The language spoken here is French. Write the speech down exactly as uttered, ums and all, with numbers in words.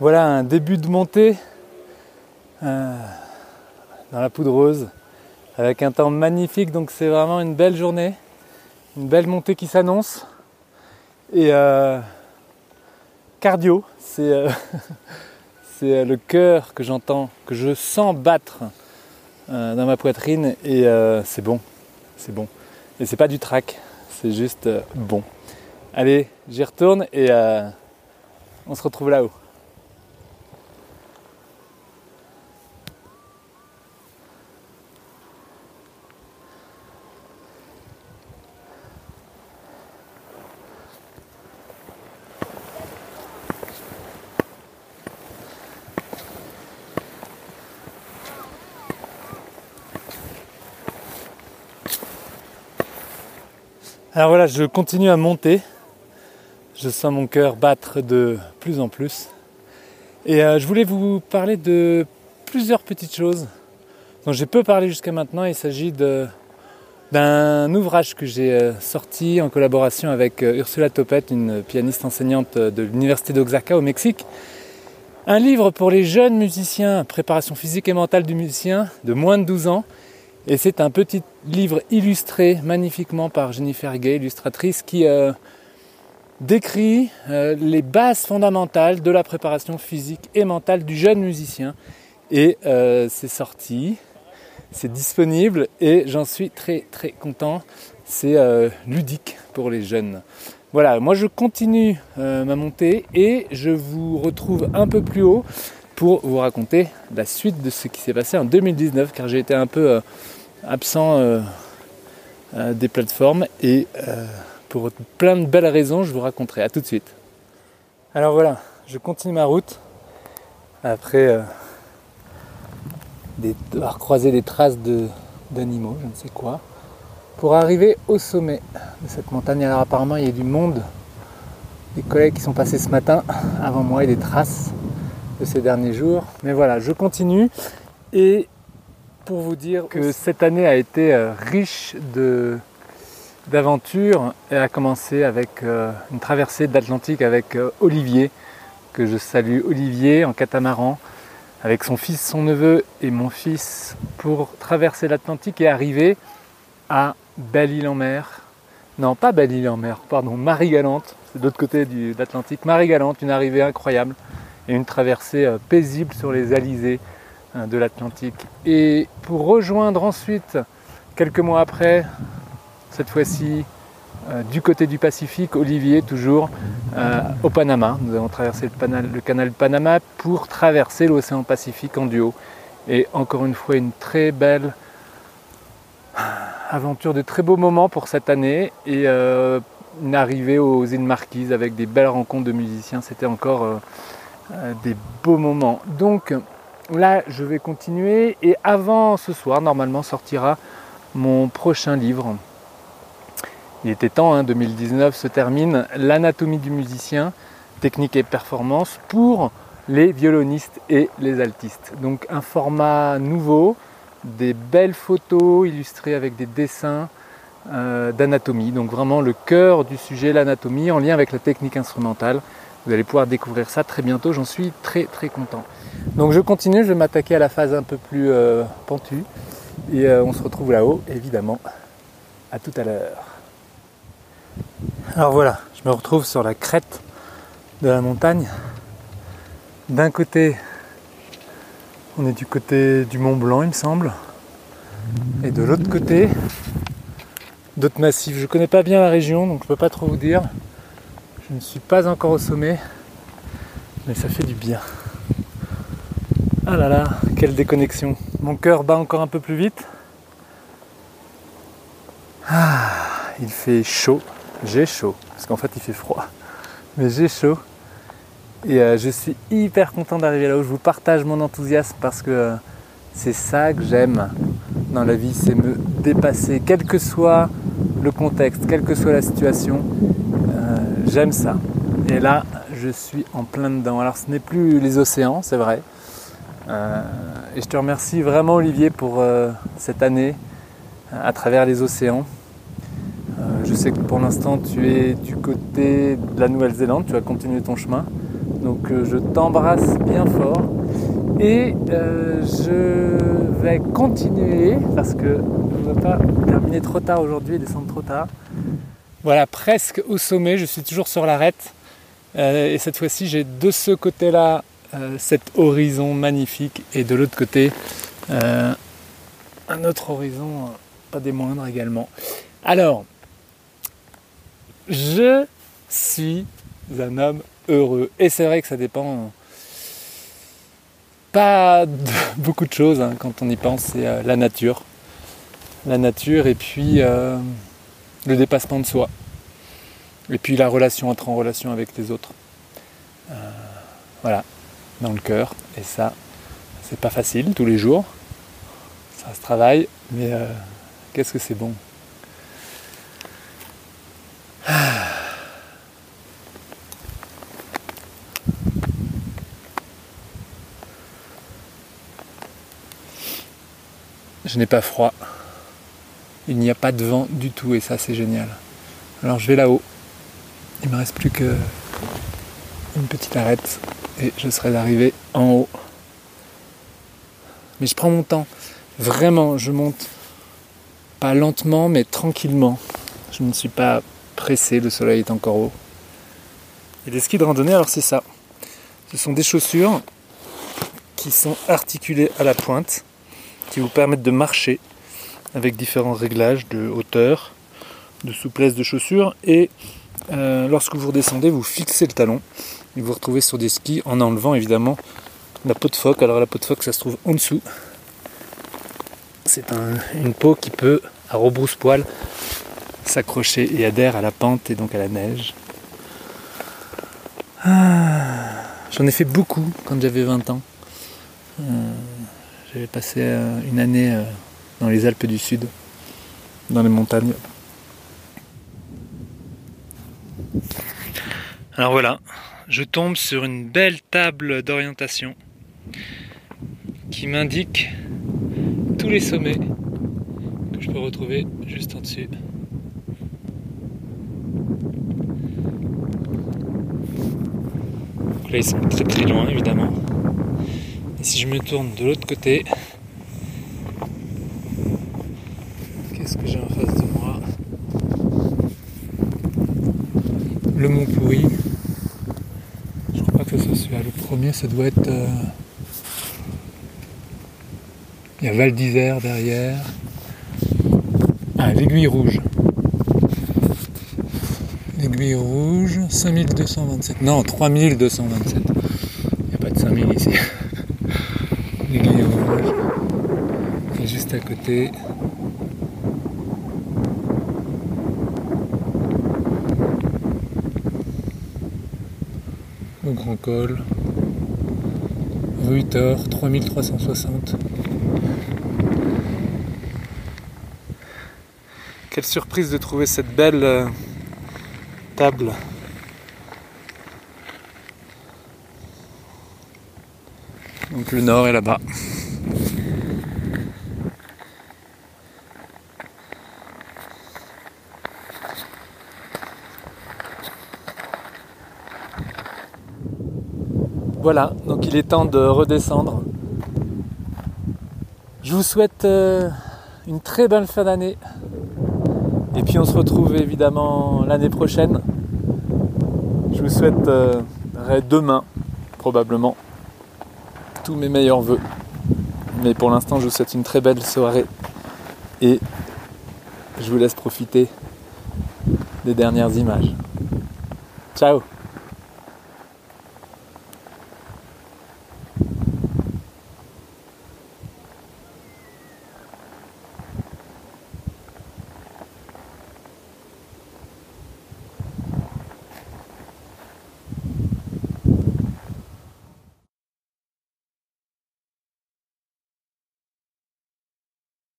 Voilà un début de montée euh, dans la poudreuse avec un temps magnifique, donc c'est vraiment une belle journée, une belle montée qui s'annonce. Et euh, cardio, c'est euh, c'est le cœur que j'entends, que je sens battre euh, dans ma poitrine, et euh, c'est bon, c'est bon. Et c'est pas du trac, c'est juste euh, bon. Allez, j'y retourne et euh, on se retrouve là-haut. Alors voilà, je continue à monter, je sens mon cœur battre de plus en plus, et euh, je voulais vous parler de plusieurs petites choses dont j'ai peu parlé jusqu'à maintenant. Il s'agit de, d'un ouvrage que j'ai euh, sorti en collaboration avec euh, Ursula Topete, une pianiste enseignante de l'université d'Oaxaca au Mexique. Un livre pour les jeunes musiciens, préparation physique et mentale du musicien de moins de douze ans. Et c'est un petit livre illustré magnifiquement par Jennifer Gay, illustratrice, qui euh, décrit euh, les bases fondamentales de la préparation physique et mentale du jeune musicien. Et euh, c'est sorti, c'est disponible et j'en suis très très content. C'est euh, ludique pour les jeunes. Voilà, moi je continue euh, ma montée et je vous retrouve un peu plus haut pour vous raconter la suite de ce qui s'est passé en deux mille dix-neuf, car j'ai été un peu euh, absent euh, euh, des plateformes, et euh, pour plein de belles raisons, je vous raconterai. À tout de suite. Alors voilà, je continue ma route après euh, des, avoir croisé des traces de, d'animaux, je ne sais quoi, pour arriver au sommet de cette montagne. Alors apparemment, il y a du monde, des collègues qui sont passés ce matin avant moi et des traces de ces derniers jours, mais voilà, je continue, et pour vous dire que cette année a été euh, riche de d'aventures, et a commencé avec euh, une traversée de l'Atlantique avec euh, Olivier, que je salue, Olivier en catamaran, avec son fils, son neveu et mon fils, pour traverser l'Atlantique et arriver à Belle-Île-en-Mer, non pas Belle-Île-en-Mer, pardon, Marie-Galante, c'est de l'autre côté du, de l'Atlantique, Marie-Galante, une arrivée incroyable, et une traversée euh, paisible sur les alizés hein, de l'Atlantique. Et pour rejoindre ensuite, quelques mois après, cette fois-ci euh, du côté du Pacifique, Olivier toujours euh, au Panama. Nous avons traversé le, panal, le canal Panama pour traverser l'océan Pacifique en duo. Et encore une fois, une très belle aventure, de très beaux moments pour cette année. Et euh, une arrivée aux îles Marquises avec des belles rencontres de musiciens. C'était encore... Euh, des beaux moments. Donc là, je vais continuer, et avant ce soir, normalement, sortira mon prochain livre. Il était temps, hein, deux mille dix-neuf se termine, l'anatomie du musicien, technique et performance pour les violonistes et les altistes. Donc un format nouveau, des belles photos illustrées avec des dessins euh, d'anatomie, donc vraiment le cœur du sujet, l'anatomie en lien avec la technique instrumentale. Vous allez pouvoir découvrir ça très bientôt, j'en suis très très content. Donc je continue, je vais m'attaquer à la phase un peu plus euh, pentue, et euh, on se retrouve là-haut, évidemment. À tout à l'heure. Alors voilà, je me retrouve sur la crête de la montagne. D'un côté, on est du côté du Mont Blanc, il me semble, et de l'autre côté, d'autres massifs. Je ne connais pas bien la région, donc je ne peux pas trop vous dire. Je ne suis pas encore au sommet, mais ça fait du bien. Ah là là, quelle déconnexion. Mon cœur bat encore un peu plus vite. Ah, il fait chaud, j'ai chaud, parce qu'en fait il fait froid, mais j'ai chaud. Et euh, je suis hyper content d'arriver là-haut. Je vous partage mon enthousiasme parce que euh, c'est ça que j'aime dans la vie, c'est me dépasser, quel que soit le contexte, quelle que soit la situation. J'aime ça. Et là, je suis en plein dedans. Alors, ce n'est plus les océans, c'est vrai. Euh, et je te remercie vraiment, Olivier, pour euh, cette année euh, à travers les océans. Euh, je sais que pour l'instant, tu es du côté de la Nouvelle-Zélande. Tu as continué ton chemin. Donc euh, je t'embrasse bien fort et euh, je vais continuer parce que je ne veux pas terminer trop tard aujourd'hui et descendre trop tard. Voilà, presque au sommet, je suis toujours sur l'arête euh, et cette fois-ci j'ai de ce côté-là euh, cet horizon magnifique et de l'autre côté euh, un autre horizon, euh, pas des moindres également. Alors, je suis un homme heureux et c'est vrai que ça dépend pas de beaucoup de choses hein, quand on y pense, c'est euh, la nature, la nature et puis euh, le dépassement de soi et puis la relation, entre en relation avec les autres, euh, voilà, dans le cœur et ça c'est pas facile tous les jours, ça se travaille mais euh, qu'est-ce que c'est bon. Je n'ai pas froid, il n'y a pas de vent du tout et ça c'est génial. Alors je vais là-haut, il me reste plus que une petite arête et je serai arrivé en haut. Mais je prends mon temps, vraiment je monte, pas lentement mais tranquillement. Je ne suis pas pressé, le soleil est encore haut. Et les skis de randonnée alors c'est ça, ce sont des chaussures qui sont articulées à la pointe, qui vous permettent de marcher avec différents réglages de hauteur, de souplesse de chaussures et euh, lorsque vous redescendez, vous fixez le talon et vous vous retrouvez sur des skis en enlevant évidemment la peau de phoque. Alors la peau de phoque, ça se trouve en dessous. C'est un, une peau qui peut, à rebrousse-poil, s'accrocher et adhère à la pente et donc à la neige. Ah, j'en ai fait beaucoup quand j'avais vingt ans. Euh, J'avais passé une année dans les Alpes du Sud, dans les montagnes. Alors voilà, je tombe sur une belle table d'orientation qui m'indique tous les sommets que je peux retrouver juste en dessus. Donc là, ils sont très très loin évidemment. Et si je me tourne de l'autre côté, qu'est-ce que j'ai en face de moi? Le Mont Pourri. Je crois pas que ce soit celui-là. Le premier, ça doit être... Euh... Il y a Val d'Isère derrière. Ah, l'Aiguille rouge. L'Aiguille rouge, cinq mille deux cent vingt-sept. Non, trois mille deux cent vingt-sept. Il n'y a pas de cinq mille ici. L'aiguille rouge et juste à côté au Grand Col rue Thor trois mille trois cent soixante. Quelle surprise de trouver cette belle euh, table. Donc le nord est là-bas. Voilà, donc il est temps de redescendre. Je vous souhaite euh, une très bonne fin d'année. Et puis on se retrouve évidemment l'année prochaine. Je vous souhaite euh, demain, probablement, tous mes meilleurs voeux, mais pour l'instant je vous souhaite une très belle soirée et je vous laisse profiter des dernières images. Ciao.